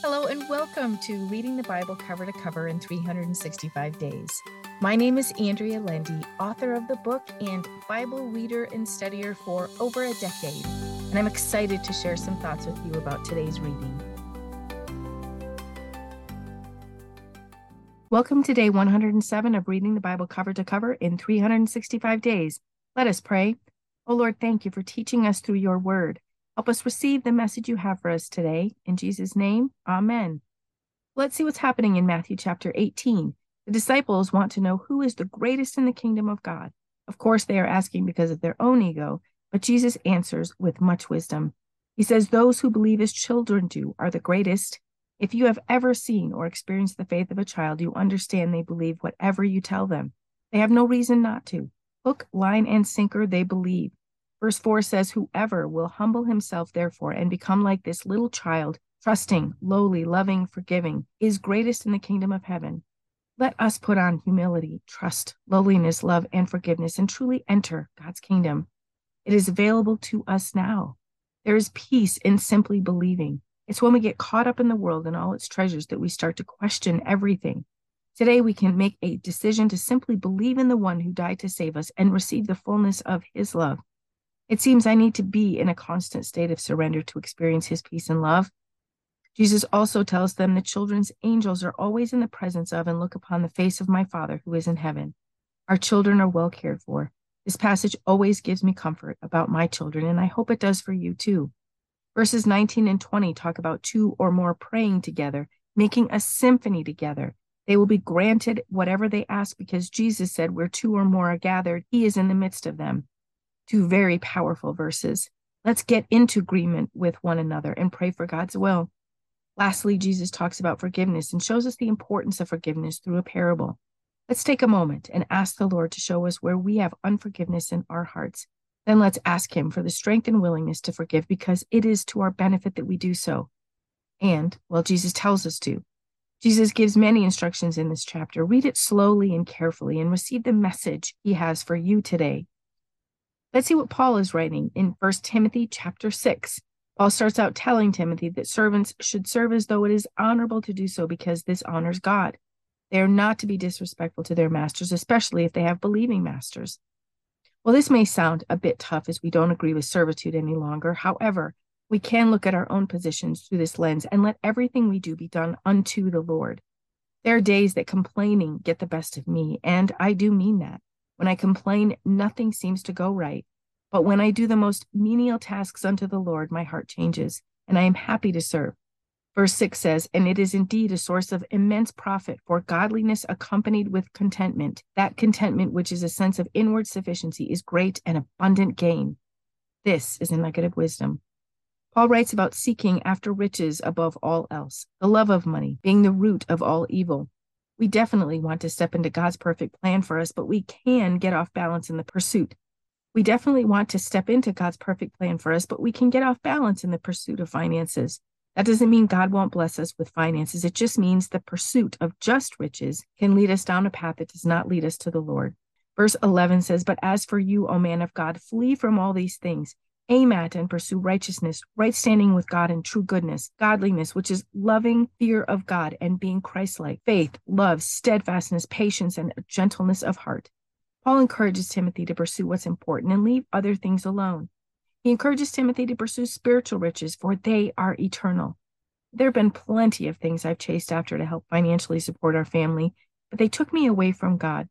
Hello and welcome to Reading the Bible Cover to Cover in 365 Days. My name is Andrea Lendy, author of the book and Bible reader and studier for over a decade, and I'm excited to share some thoughts with you about today's reading. Welcome to day 107 of Reading the Bible Cover to Cover in 365 Days. Let us pray. Oh Lord, thank you for teaching us through your word. Help us receive the message you have for us today. In Jesus' name, amen. Let's see what's happening in Matthew chapter 18. The disciples want to know who is the greatest in the kingdom of God. Of course, they are asking because of their own ego, but Jesus answers with much wisdom. He says, those who believe as children do are the greatest. If you have ever seen or experienced the faith of a child, you understand they believe whatever you tell them. They have no reason not to. Hook, line, and sinker, they believe. Verse 4 says, whoever will humble himself, therefore, and become like this little child, trusting, lowly, loving, forgiving, is greatest in the kingdom of heaven. Let us put on humility, trust, lowliness, love, and forgiveness, and truly enter God's kingdom. It is available to us now. There is peace in simply believing. It's when we get caught up in the world and all its treasures that we start to question everything. Today, we can make a decision to simply believe in the one who died to save us and receive the fullness of his love. It seems I need to be in a constant state of surrender to experience his peace and love. Jesus also tells them the children's angels are always in the presence of and look upon the face of my Father who is in heaven. Our children are well cared for. This passage always gives me comfort about my children, and I hope it does for you too. Verses 19 and 20 talk about two or more praying together, making a symphony together. They will be granted whatever they ask because Jesus said, where two or more are gathered, he is in the midst of them. Two very powerful verses. Let's get into agreement with one another and pray for God's will. Lastly, Jesus talks about forgiveness and shows us the importance of forgiveness through a parable. Let's take a moment and ask the Lord to show us where we have unforgiveness in our hearts. Then let's ask him for the strength and willingness to forgive because it is to our benefit that we do so. And, well, Jesus tells us to. Jesus gives many instructions in this chapter. Read it slowly and carefully and receive the message he has for you today. Let's see what Paul is writing in 1 Timothy chapter 6. Paul starts out telling Timothy that servants should serve as though it is honorable to do so because this honors God. They are not to be disrespectful to their masters, especially if they have believing masters. Well, this may sound a bit tough as we don't agree with servitude any longer. However, we can look at our own positions through this lens and let everything we do be done unto the Lord. There are days that complaining get the best of me, and I do mean that. When I complain, nothing seems to go right. But when I do the most menial tasks unto the Lord, my heart changes, and I am happy to serve. Verse 6 says, and it is indeed a source of immense profit for godliness accompanied with contentment. That contentment, which is a sense of inward sufficiency, is great and abundant gain. This is a nugget of wisdom. Paul writes about seeking after riches above all else, the love of money being the root of all evil. We definitely want to step into God's perfect plan for us, but we can get off balance in the pursuit. We definitely want to step into God's perfect plan for us, but we can get off balance in the pursuit of finances. That doesn't mean God won't bless us with finances. It just means the pursuit of just riches can lead us down a path that does not lead us to the Lord. Verse 11 says, but as for you, O man of God, flee from all these things. Aim at and pursue righteousness, right standing with God and true goodness, godliness, which is loving fear of God and being Christ-like, faith, love, steadfastness, patience, and gentleness of heart. Paul encourages Timothy to pursue what's important and leave other things alone. He encourages Timothy to pursue spiritual riches, for they are eternal. There have been plenty of things I've chased after to help financially support our family, but they took me away from God.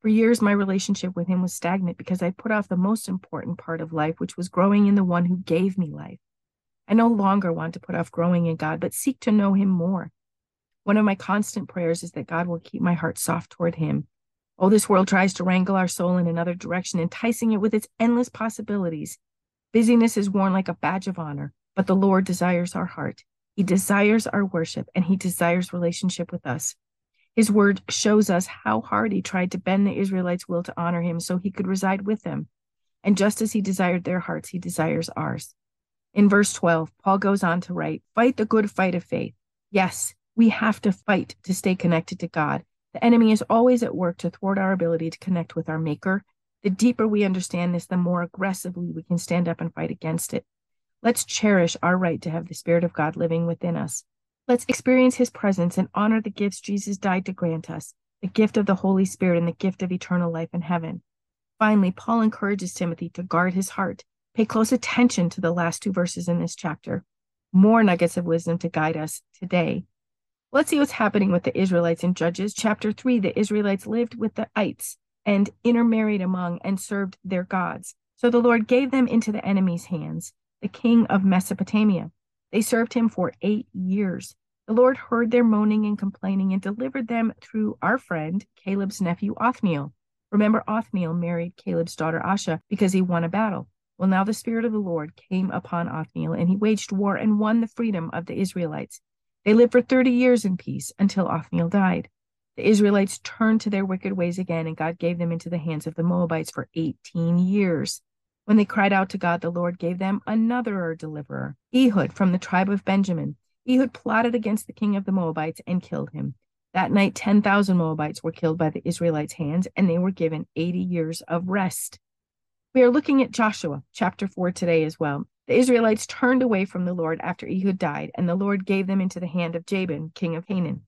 For years, my relationship with him was stagnant because I put off the most important part of life, which was growing in the one who gave me life. I no longer want to put off growing in God, but seek to know him more. One of my constant prayers is that God will keep my heart soft toward him. Oh, this world tries to wrangle our soul in another direction, enticing it with its endless possibilities. Busyness is worn like a badge of honor, but the Lord desires our heart. He desires our worship, and he desires relationship with us. His word shows us how hard he tried to bend the Israelites' will to honor him so he could reside with them. And just as he desired their hearts, he desires ours. In verse 12, Paul goes on to write, fight the good fight of faith. Yes, we have to fight to stay connected to God. The enemy is always at work to thwart our ability to connect with our Maker. The deeper we understand this, the more aggressively we can stand up and fight against it. Let's cherish our right to have the Spirit of God living within us. Let's experience his presence and honor the gifts Jesus died to grant us, the gift of the Holy Spirit and the gift of eternal life in heaven. Finally, Paul encourages Timothy to guard his heart. Pay close attention to the last two verses in this chapter. More nuggets of wisdom to guide us today. Let's see what's happening with the Israelites in Judges. Chapter 3, the Israelites lived with the Ites and intermarried among and served their gods. So the Lord gave them into the enemy's hands, the king of Mesopotamia. They served him for 8 years. The Lord heard their moaning and complaining and delivered them through our friend, Caleb's nephew, Othniel. Remember, Othniel married Caleb's daughter, Asha, because he won a battle. Well, now the Spirit of the Lord came upon Othniel, and he waged war and won the freedom of the Israelites. They lived for 30 years in peace until Othniel died. The Israelites turned to their wicked ways again, and God gave them into the hands of the Moabites for 18 years. When they cried out to God, the Lord gave them another deliverer, Ehud from the tribe of Benjamin. Ehud plotted against the king of the Moabites and killed him. That night, 10,000 Moabites were killed by the Israelites' hands, and they were given 80 years of rest. We are looking at Joshua chapter 4 today as well. The Israelites turned away from the Lord after Ehud died, and the Lord gave them into the hand of Jabin, king of Canaan.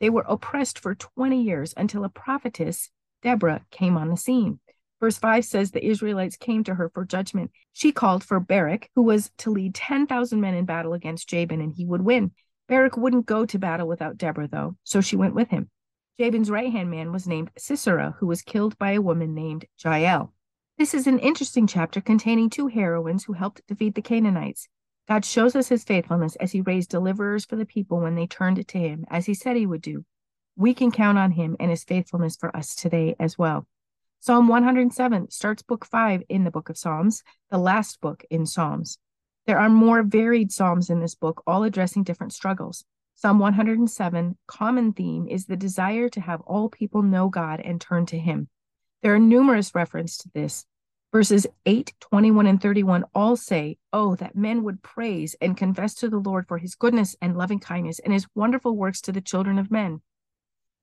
They were oppressed for 20 years until a prophetess, Deborah, came on the scene. Verse 5 says the Israelites came to her for judgment. She called for Barak, who was to lead 10,000 men in battle against Jabin, and he would win. Barak wouldn't go to battle without Deborah, though, so she went with him. Jabin's right-hand man was named Sisera, who was killed by a woman named Jael. This is an interesting chapter containing two heroines who helped defeat the Canaanites. God shows us his faithfulness as he raised deliverers for the people when they turned to him, as he said he would do. We can count on him and his faithfulness for us today as well. Psalm 107 starts book 5 in the book of Psalms, the last book in Psalms. There are more varied Psalms in this book, all addressing different struggles. Psalm 107, common theme is the desire to have all people know God and turn to him. There are numerous references to this. Verses 8, 21, and 31 all say, "Oh, that men would praise and confess to the Lord for his goodness and loving kindness and his wonderful works to the children of men."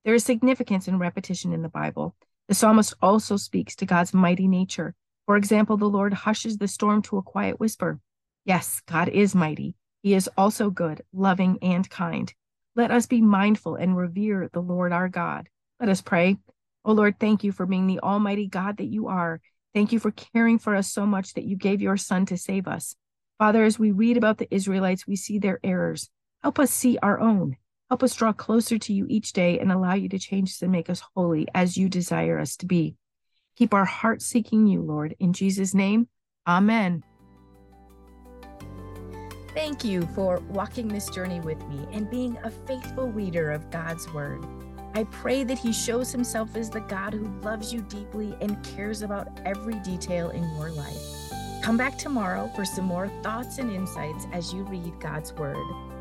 There is significance in repetition in the Bible. The psalmist also speaks to God's mighty nature. For example, the Lord hushes the storm to a quiet whisper. Yes, God is mighty. He is also good, loving, and kind. Let us be mindful and revere the Lord our God. Let us pray. Oh Lord, thank you for being the almighty God that you are. Thank you for caring for us so much that you gave your Son to save us. Father, as we read about the Israelites, we see their errors. Help us see our own. Help us draw closer to you each day and allow you to change us and make us holy as you desire us to be. Keep our hearts seeking you, Lord. In Jesus' name, amen. Thank you for walking this journey with me and being a faithful reader of God's word. I pray that he shows himself as the God who loves you deeply and cares about every detail in your life. Come back tomorrow for some more thoughts and insights as you read God's word.